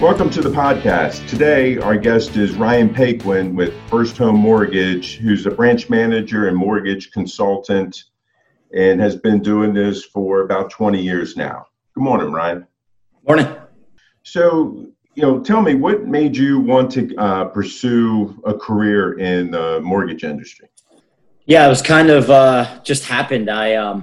Welcome to the podcast. Today, our guest is Ryan Paquin with First Home Mortgage, who's a branch manager and mortgage consultant and has been doing this for about 20 years now. Good morning, Ryan. Morning. So, tell me, what made you want to pursue a career in the mortgage industry? Yeah, it was kind of just happened. I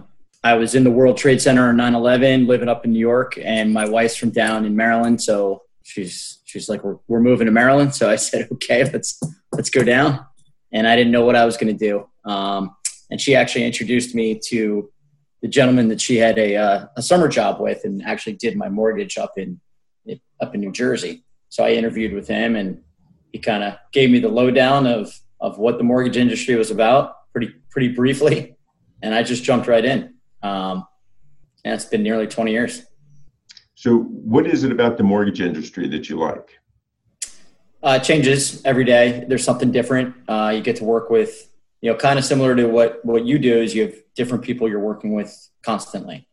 was in the World Trade Center on 9/11, living up in New York, and my wife's from down in Maryland, so she's like, we're moving to Maryland. So I said, okay, let's go down. And I didn't know what I was going to do. And she actually introduced me to the gentleman that she had a summer job with, and actually did my mortgage up in New Jersey. So I interviewed with him, and he kind of gave me the lowdown of what the mortgage industry was about pretty briefly. And I just jumped right in. And it's been nearly 20 years. So what is it about the mortgage industry that you like? It changes every day. There's something different. You get to work with, kind of similar to what you do, is you have different people you're working with constantly.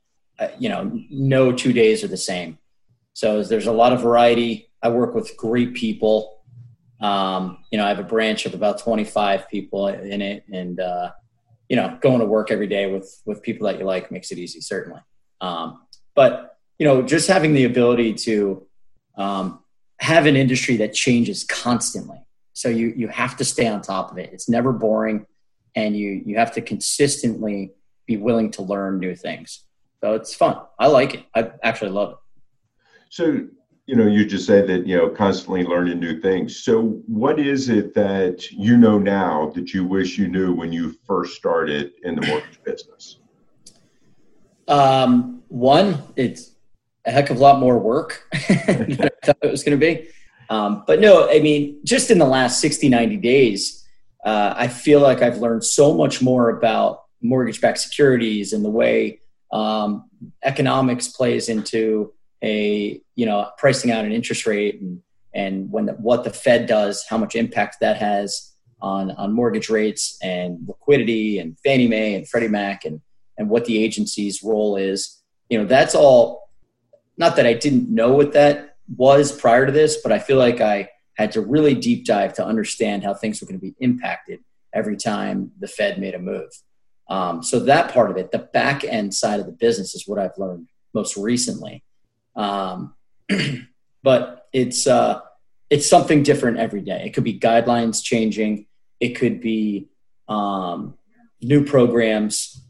No 2 days are the same. So there's a lot of variety. I work with great people. I have a branch of about 25 people in it, and going to work every day with people that you like makes it easy, certainly. But just having the ability to have an industry that changes constantly. So you have to stay on top of it. It's never boring, and you have to consistently be willing to learn new things. So it's fun. I like it. I actually love it. So, you just say that, constantly learning new things. So what is it that you know now that you wish you knew when you first started in the mortgage business? One, it's a heck of a lot more work than I thought it was going to be. Just in the last 60, 90 days, I feel like I've learned so much more about mortgage-backed securities and the way economics plays into pricing out an interest rate, and what the Fed does, how much impact that has on mortgage rates and liquidity, and Fannie Mae and Freddie Mac, and what the agency's role is. That's all, not that I didn't know what that was prior to this, but I feel like I had to really deep dive to understand how things were going to be impacted every time the Fed made a move. So that part of it, the back end side of the business, is what I've learned most recently. But it's something different every day. It could be guidelines changing. It could be new programs,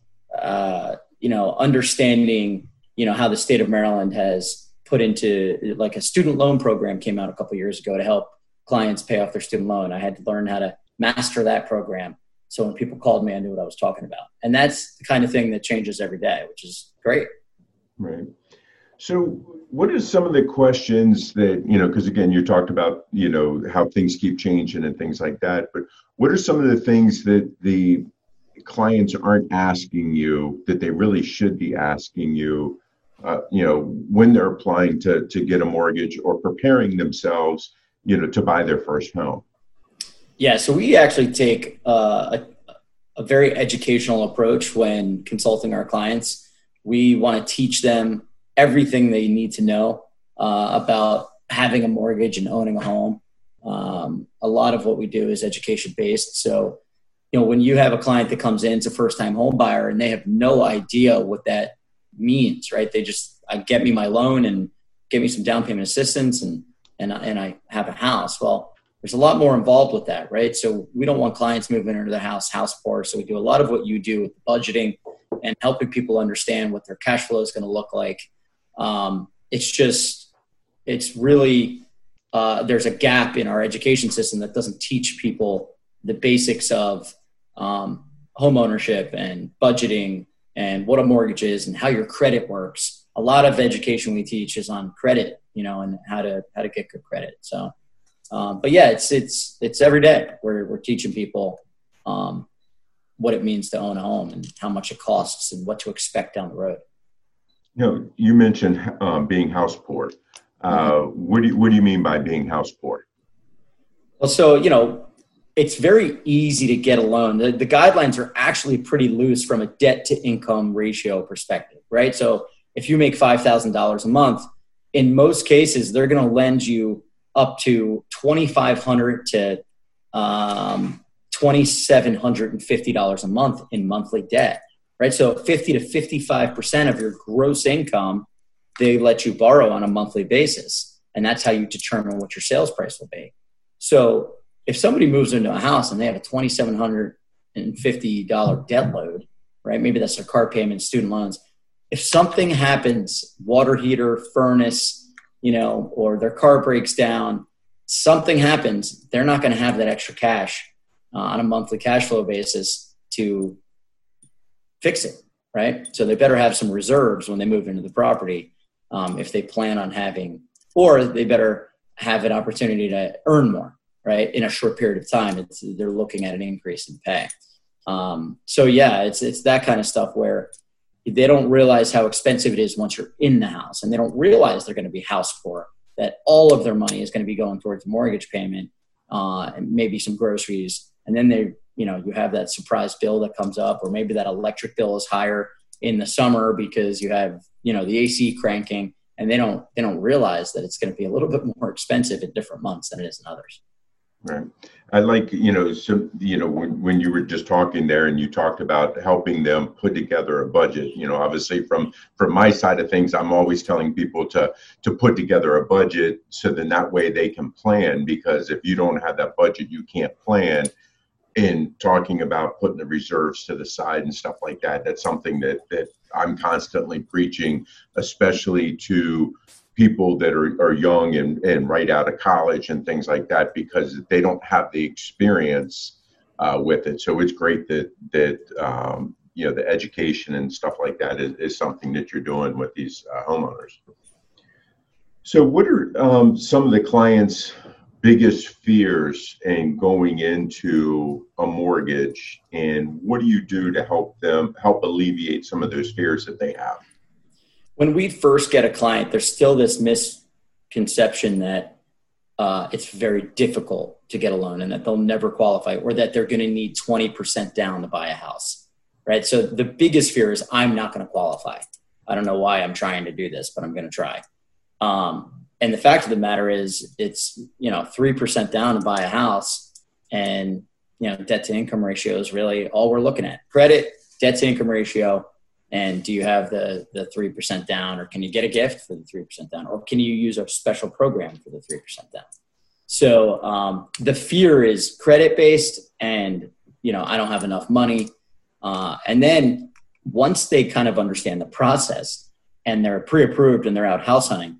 understanding, how the state of Maryland has put into, like, a student loan program came out a couple of years ago to help clients pay off their student loan. I had to learn how to master that program. So when people called me, I knew what I was talking about. And that's the kind of thing that changes every day, which is great. Right. So what are some of the questions that, because again, you talked about, how things keep changing and things like that, but what are some of the things that the clients aren't asking you that they really should be asking you, when they're applying to get a mortgage or preparing themselves, to buy their first home? Yeah. So we actually take a very educational approach when consulting our clients. We want to teach them everything they need to know about having a mortgage and owning a home. A lot of what we do is education based. So, when you have a client that comes in as a first-time home buyer and they have no idea what that means, right? They just, get me my loan and get me some down payment assistance and I have a house. Well, there's a lot more involved with that, right? So we don't want clients moving into the house poor. So we do a lot of what you do with budgeting and helping people understand what their cash flow is going to look like. It's really, there's a gap in our education system that doesn't teach people the basics of home ownership and budgeting and what a mortgage is and how your credit works. A lot of education we teach is on credit you know, and how to get good credit. So, but yeah, it's every day we're teaching people, what it means to own a home and how much it costs and what to expect down the road. You know, you mentioned being house poor. What do you mean by being house poor? Well, so, you know, it's very easy to get a loan. The guidelines are actually pretty loose from a debt to income ratio perspective, right? So if you make $5,000 a month, in most cases, they're going to lend you up to $2,500 to $2,750 a month in monthly debt, right? So 50 to 55% of your gross income, they let you borrow on a monthly basis. And that's how you determine what your sales price will be. So if somebody moves into a house and they have a $2,750 debt load, right? Maybe that's their car payment, student loans. If something happens, water heater, furnace, you know, or their car breaks down, something happens, they're not going to have that extra cash on a monthly cash flow basis to fix it, right? So they better have some reserves when they move into the property if they plan on having, or they better have an opportunity to earn more, right? In a short period of time, they're looking at an increase in pay. So yeah, it's that kind of stuff where they don't realize how expensive it is once you're in the house, and they don't realize they're going to be house poor, that all of their money is going to be going towards mortgage payment and maybe some groceries. And then they, you know, you have that surprise bill that comes up, or maybe that electric bill is higher in the summer because you have, you know, the AC cranking, and they don't realize that it's going to be a little bit more expensive in different months than it is in others. Right. I like, you know, so, you know, when you were just talking there and you talked about helping them put together a budget, you know, obviously from my side of things, I'm always telling people to put together a budget so then that way they can plan, because if you don't have that budget, you can't plan. And talking about putting the reserves to the side and stuff like that, that's something that I'm constantly preaching, especially to people that are young and right out of college and things like that, because they don't have the experience with it. So it's great that you know, the education and stuff like that is something that you're doing with these homeowners. So what are some of the clients' biggest fears in going into a mortgage, and what do you do to help alleviate some of those fears that they have? When we first get a client, there's still this misconception that it's very difficult to get a loan and that they'll never qualify, or that they're going to need 20% down to buy a house, right? So the biggest fear is, I'm not going to qualify. I don't know why I'm trying to do this, but I'm going to try. And the fact of the matter is, it's, you know, 3% down to buy a house, and, you know, debt to income ratio is really all we're looking at. Credit, debt to income ratio. And do you have the 3% down, or can you get a gift for the 3% down, or can you use a special program for the 3% down? So the fear is credit based and, you know, I don't have enough money. And then once they kind of understand the process and they're pre-approved and they're out house hunting,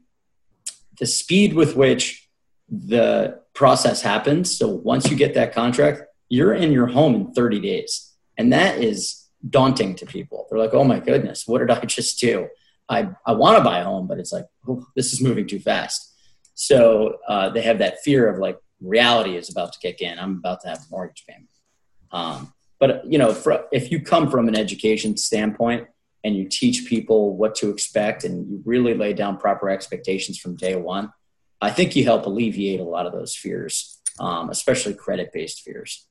the speed with which the process happens. So once you get that contract, you're in your home in 30 days. And that is daunting to people. They're like, oh my goodness, what did I just do? I want to buy a home, but it's like, oh, this is moving too fast. So they have that fear of, like, reality is about to kick in. I'm about to have a mortgage payment. But, you know, if you come from an education standpoint and you teach people what to expect and you really lay down proper expectations from day one, I think you help alleviate a lot of those fears, especially credit-based fears.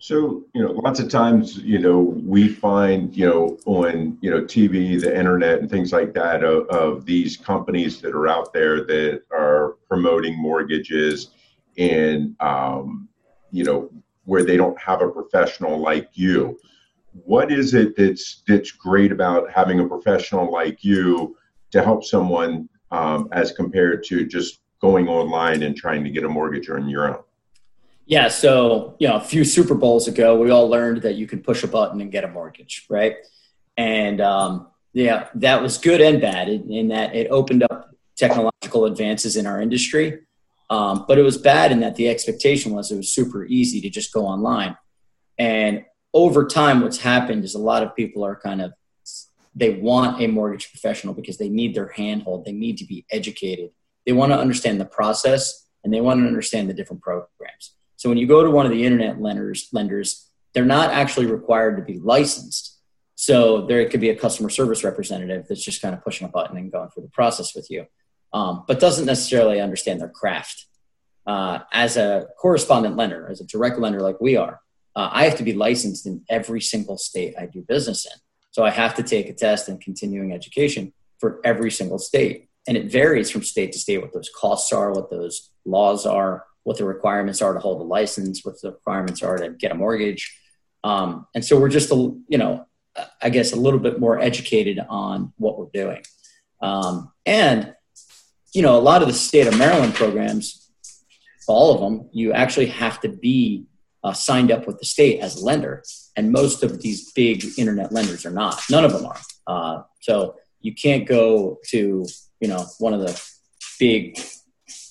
So, you know, lots of times, you know, we find, you know, on, you know, TV, the internet and things like that of these companies that are out there that are promoting mortgages and, you know, where they don't have a professional like you. What is it that's great about having a professional like you to help someone as compared to just going online and trying to get a mortgage on your own? Yeah. So, you know, a few Super Bowls ago, we all learned that you can push a button and get a mortgage. Right. And, yeah, that was good and bad in that it opened up technological advances in our industry. But it was bad in that the expectation was it was super easy to just go online. And over time, what's happened is a lot of people are kind of they want a mortgage professional because they need their handhold. They need to be educated. They want to understand the process and they want to understand the different programs. So when you go to one of the internet lenders, they're not actually required to be licensed. So there could be a customer service representative that's just kind of pushing a button and going through the process with you, but doesn't necessarily understand their craft. As a correspondent lender, as a direct lender like we are, I have to be licensed in every single state I do business in. So I have to take a test in continuing education for every single state. And it varies from state to state what those costs are, what those laws are, what the requirements are to hold a license, what the requirements are to get a mortgage. And so we're just, I guess a little bit more educated on what we're doing. A lot of the state of Maryland programs, all of them, you actually have to be signed up with the state as a lender. And most of these big internet lenders are not. None of them are. So you can't go to, one of the big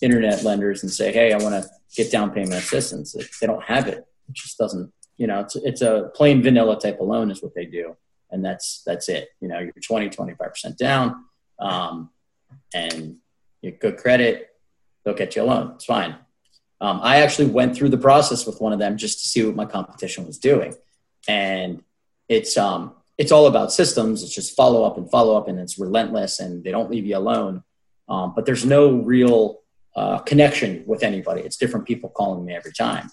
internet lenders and say, hey, I want to get down payment assistance. They don't have it. It just doesn't, it's a plain vanilla type of loan is what they do. And that's it. You're 25% down and you have good credit. They'll get you a loan. It's fine. I actually went through the process with one of them just to see what my competition was doing. And it's all about systems. It's just follow up and it's relentless and they don't leave you alone. But there's no real connection with anybody. It's different people calling me every time.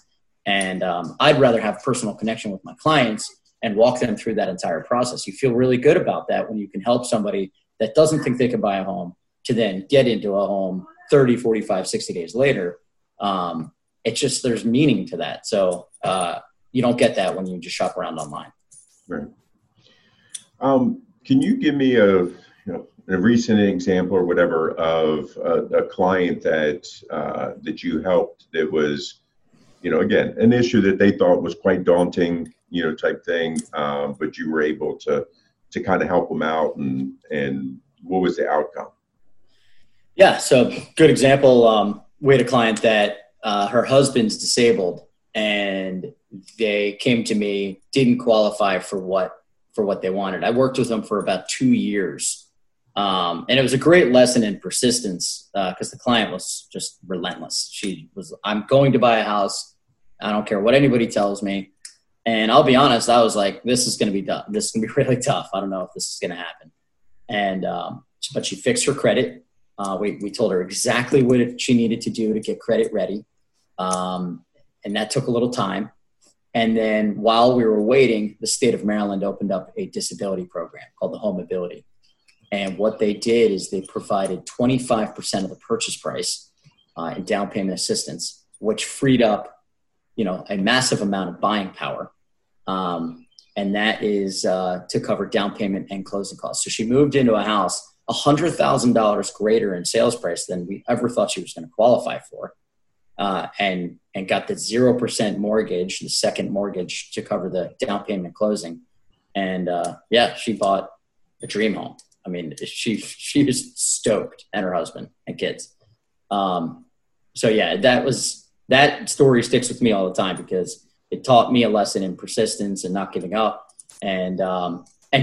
And I'd rather have personal connection with my clients and walk them through that entire process. You feel really good about that when you can help somebody that doesn't think they can buy a home to then get into a home 30, 45, 60 days later. It's just, there's meaning to that. So, you don't get that when you just shop around online. Right. Can you give me a recent example or whatever of a client that you helped that was, again, an issue that they thought was quite daunting, type thing. But you were able to kind of help them out and what was the outcome? Yeah. So good example. We had a client that her husband's disabled and they came to me, didn't qualify for what they wanted. I worked with them for about 2 years. And it was a great lesson in persistence because the client was just relentless. She was, I'm going to buy a house. I don't care what anybody tells me. And I'll be honest, I was like, this is going to be tough. This is going to be really tough. I don't know if this is going to happen. And but she fixed her credit. We told her exactly what she needed to do to get credit ready. And that took a little time. And then while we were waiting, the state of Maryland opened up a disability program called the Home Ability. And what they did is they provided 25% of the purchase price in down payment assistance, which freed up, a massive amount of buying power. And that is to cover down payment and closing costs. So she moved into a house $100,000 greater in sales price than we ever thought she was going to qualify for, and got the 0% mortgage, the second mortgage to cover the down payment closing. And she bought a dream home. I mean, she was stoked, and her husband and kids. That story sticks with me all the time because it taught me a lesson in persistence and not giving up, and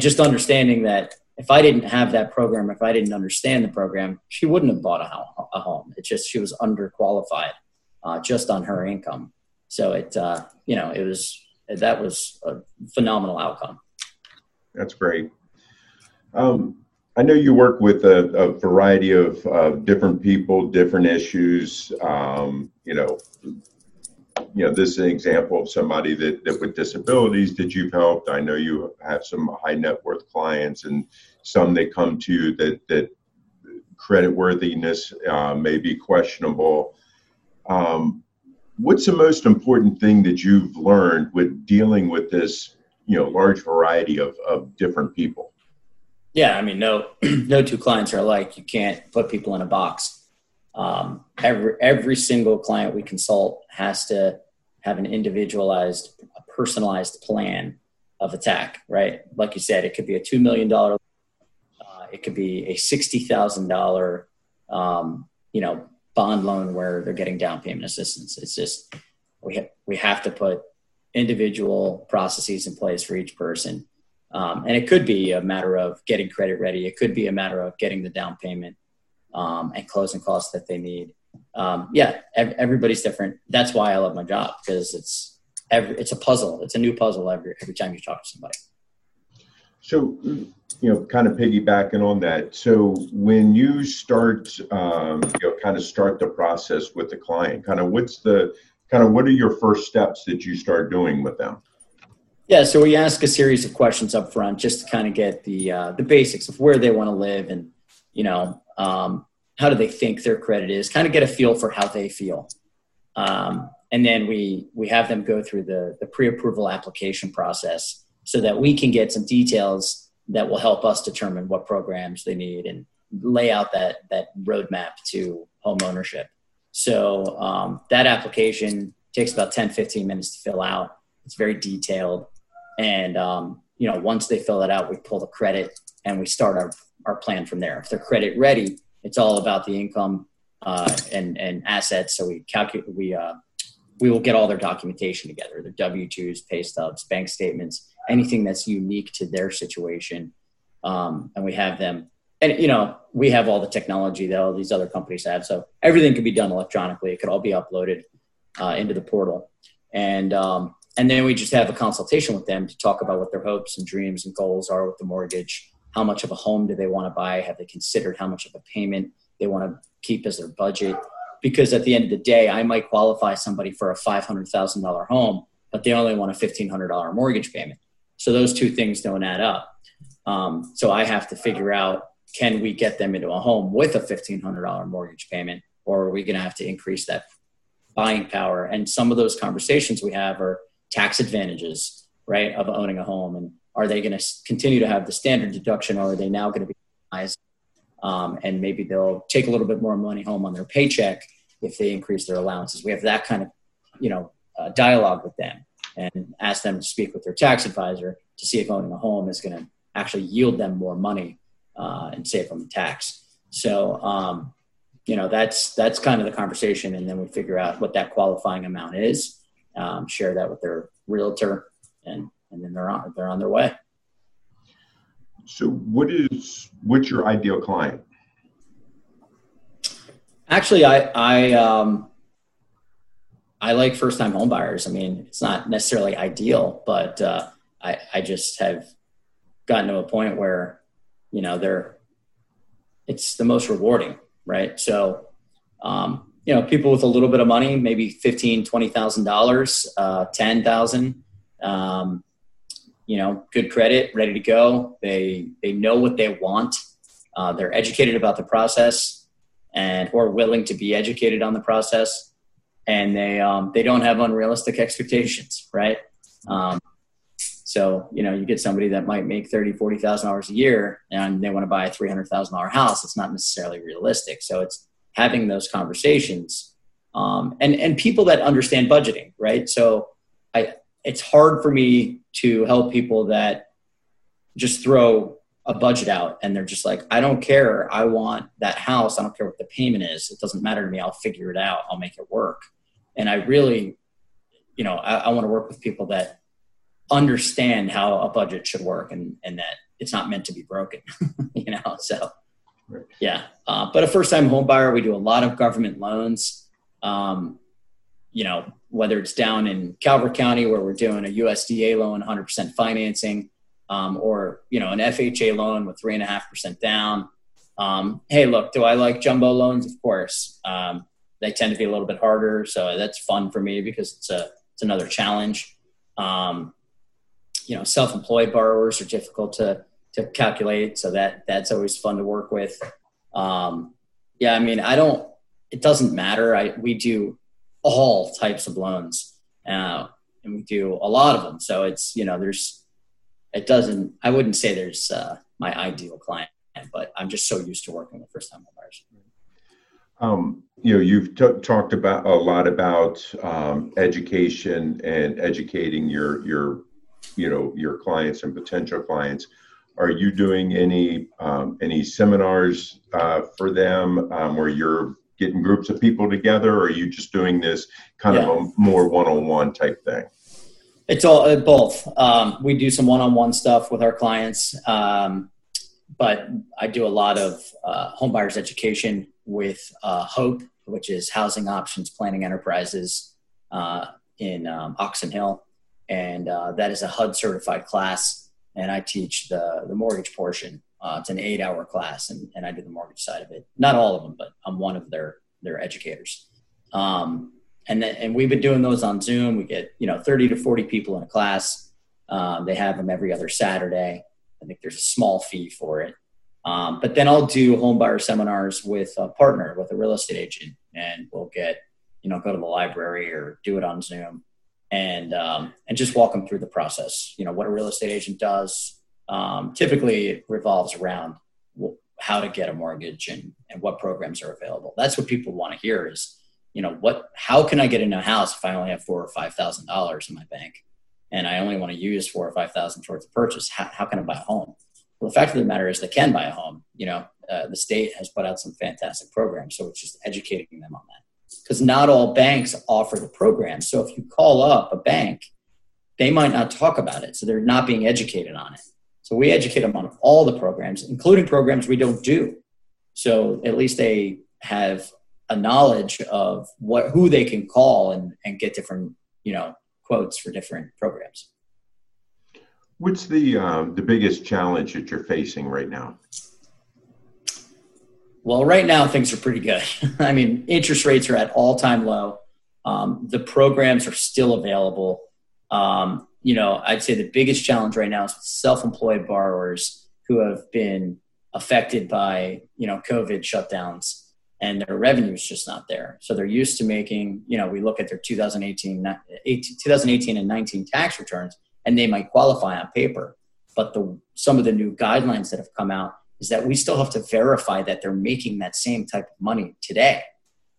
just understanding that. If I didn't have that program, if I didn't understand the program, she wouldn't have bought a home. It's just she was underqualified just on her income. So that was a phenomenal outcome. That's great. I know you work with a variety of different people, different issues. This is an example of somebody that with disabilities that you've helped. I know you have some high net worth clients and some that come to you that credit worthiness may be questionable. What's the most important thing that you've learned with dealing with this, large variety of different people? Yeah. I mean, no two clients are alike. You can't put people in a box. Every single client we consult has to have an individualized, personalized plan of attack, right? Like you said, it could be a $2 million, it could be a $60,000, bond loan where they're getting down payment assistance. It's just, we have to put individual processes in place for each person. And it could be a matter of getting credit ready. It could be a matter of getting the down payment and closing costs that they need. Everybody's different. That's why I love my job, because it's a puzzle. It's a new puzzle every time you talk to somebody. So, kind of piggybacking on that. So when you start, start the process with the client, what are your first steps that you start doing with them? Yeah. So we ask a series of questions up front just to kind of get the basics of where they want to live and, how do they think their credit is, kind of get a feel for how they feel. And then we have them go through the pre-approval application process so that we can get some details that will help us determine what programs they need and lay out that roadmap to home ownership. So that application takes about 10, 15 minutes to fill out. It's very detailed. And, once they fill it out, we pull the credit and we start our plan from there. If they're credit ready, it's all about the income and assets. So we will get all their documentation together, their W-2s, pay stubs, bank statements, anything that's unique to their situation. And we have them. And, we have all the technology that all these other companies have. So everything can be done electronically. It could all be uploaded into the portal. And then we just have a consultation with them to talk about what their hopes and dreams and goals are with the mortgage. How much of a home do they want to buy? Have they considered how much of a payment they want to keep as their budget? Because at the end of the day, I might qualify somebody for a $500,000 home, but they only want a $1,500 mortgage payment. So those two things don't add up. So I have to figure out, can we get them into a home with a $1,500 mortgage payment, or are we going to have to increase that buying power? And some of those conversations we have are tax advantages, right, of owning a home. And are they going to continue to have the standard deduction, or are they now going to be penalized? And maybe they'll take a little bit more money home on their paycheck if they increase their allowances. We have that kind of, dialogue with them and ask them to speak with their tax advisor to see if owning a home is going to actually yield them more money and save them tax. So, that's kind of the conversation. And then we figure out what that qualifying amount is, share that with their realtor, and then they're on their way. So what's your ideal client? Actually, I like first-time home buyers. I mean, it's not necessarily ideal, but I just have gotten to a point where, it's the most rewarding, right? So, people with a little bit of money, maybe $15,000, $20,000, $10,000, good credit, ready to go. They know what they want. They're educated about the process or willing to be educated on the process. And they don't have unrealistic expectations, right? So, you get somebody that might make $30,000, $40,000 a year and they want to buy a $300,000 house. It's not necessarily realistic. So it's having those conversations and people that understand budgeting, right? So it's hard for me to help people that just throw a budget out and they're just like, I don't care. I want that house. I don't care what the payment is. It doesn't matter to me. I'll figure it out. I'll make it work. And I really, I want to work with people that understand how a budget should work and that it's not meant to be broken, so right. Yeah. But a first time home buyer, we do a lot of government loans, whether it's down in Calvert County where we're doing a USDA loan, 100% financing, or, an FHA loan with 3.5% down. Hey, look, do I like jumbo loans? Of course. They tend to be a little bit harder. So that's fun for me because it's another challenge. Self-employed borrowers are difficult to calculate. So that's always fun to work with. It doesn't matter. We do all types of loans, and we do a lot of them. So it's, I wouldn't say there's my ideal client, but I'm just so used to working with first-time buyers. You've talked about a lot about education and educating your clients and potential clients. Are you doing any seminars for them where you're getting groups of people together, or are you just doing this kind of a more one-on-one type thing? It's all both. We do some one-on-one stuff with our clients, but I do a lot of home buyers education with HOPE, which is Housing Options Planning Enterprises in Oxon Hill, and that is a HUD certified class, and I teach the mortgage portion. It's an 8-hour class, and I do the mortgage side of it. Not all of them, but I'm one of their educators. And we've been doing those on Zoom. We get 30 to 40 people in a class. They have them every other Saturday. I think there's a small fee for it. But then I'll do home buyer seminars with a partner, with a real estate agent, and we'll get go to the library or do it on Zoom, and just walk them through the process. What a real estate agent does. Typically, it revolves around how to get a mortgage and what programs are available. That's what people want to hear is, how can I get into a house if I only have $4,000 or $5,000 in my bank and I only want to use $4,000 or $5,000 towards the purchase? How can I buy a home? Well, the fact of the matter is they can buy a home. The state has put out some fantastic programs. So it's just educating them on that, because not all banks offer the program. So if you call up a bank, they might not talk about it. So they're not being educated on it. So we educate them on all the programs, including programs we don't do. So at least they have a knowledge of who they can call and get different, quotes for different programs. What's the biggest challenge that you're facing right now? Well, right now things are pretty good. I mean, interest rates are at all-time low. The programs are still available. I'd say the biggest challenge right now is self-employed borrowers who have been affected by, COVID shutdowns. And their revenue is just not there. So they're used to making, we look at their 2018 and 19 tax returns, and they might qualify on paper. But some of the new guidelines that have come out is that we still have to verify that they're making that same type of money today.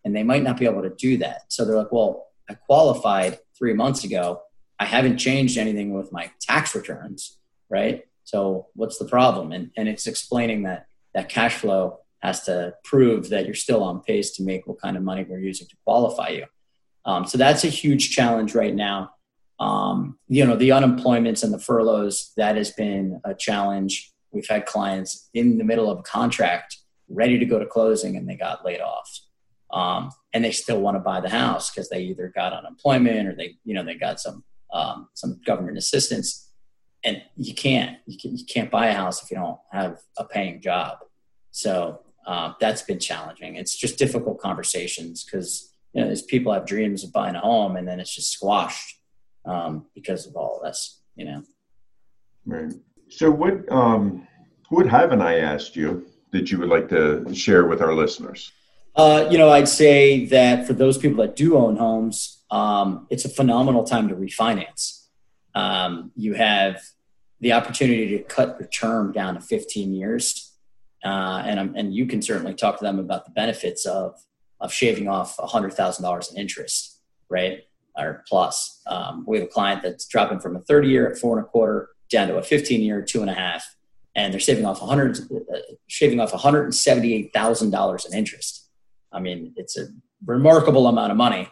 And they might not be able to do that. So they're like, well, I qualified 3 months ago. I haven't changed anything with my tax returns, right? So what's the problem? And it's explaining that cash flow has to prove that you're still on pace to make what kind of money we're using to qualify you. So that's a huge challenge right now. The unemployments and the furloughs, that has been a challenge. We've had clients in the middle of a contract ready to go to closing and they got laid off. And they still want to buy the house because they either got unemployment or they got some government assistance. And you can't buy a house if you don't have a paying job. So, that's been challenging. It's just difficult conversations because, these people have dreams of buying a home and then it's just squashed, because of all of this, Right. So what haven't I asked you that you would like to share with our listeners? I'd say that for those people that do own homes, it's a phenomenal time to refinance. You have the opportunity to cut your term down to 15 years. And you can certainly talk to them about the benefits of shaving off $100,000 in interest, right? Or plus, we have a client that's dropping from a 30-year at 4.25 down to a 15-year 2.5, and they're shaving off $178,000 in interest. I mean, it's a remarkable amount of money.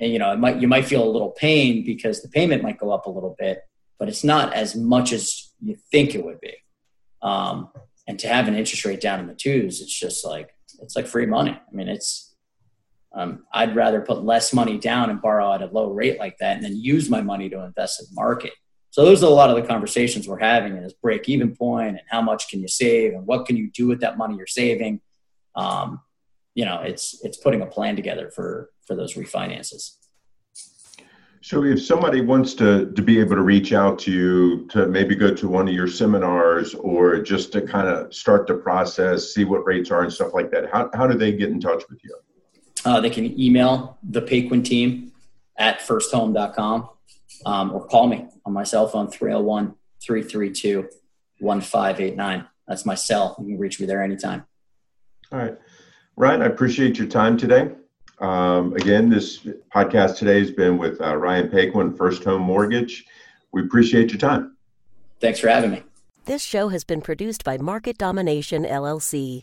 You might feel a little pain because the payment might go up a little bit, but it's not as much as you think it would be. And to have an interest rate down in the 2s, it's like free money. I mean, I'd rather put less money down and borrow at a low rate like that and then use my money to invest in the market. So those are a lot of the conversations we're having, is break-even point and how much can you save and what can you do with that money you're saving? It's putting a plan together for those refinances. So if somebody wants to be able to reach out to you to maybe go to one of your seminars or just to kind of start the process, see what rates are and stuff like that, how do they get in touch with you? They can email the Paquin team at firsthome.com or call me on my cell phone, 301-332-1589. That's my cell. You can reach me there anytime. All right. Ryan, I appreciate your time today. Again, this podcast today has been with Ryan Paquin, First Home Mortgage. We appreciate your time. Thanks for having me. This show has been produced by Market Domination, LLC.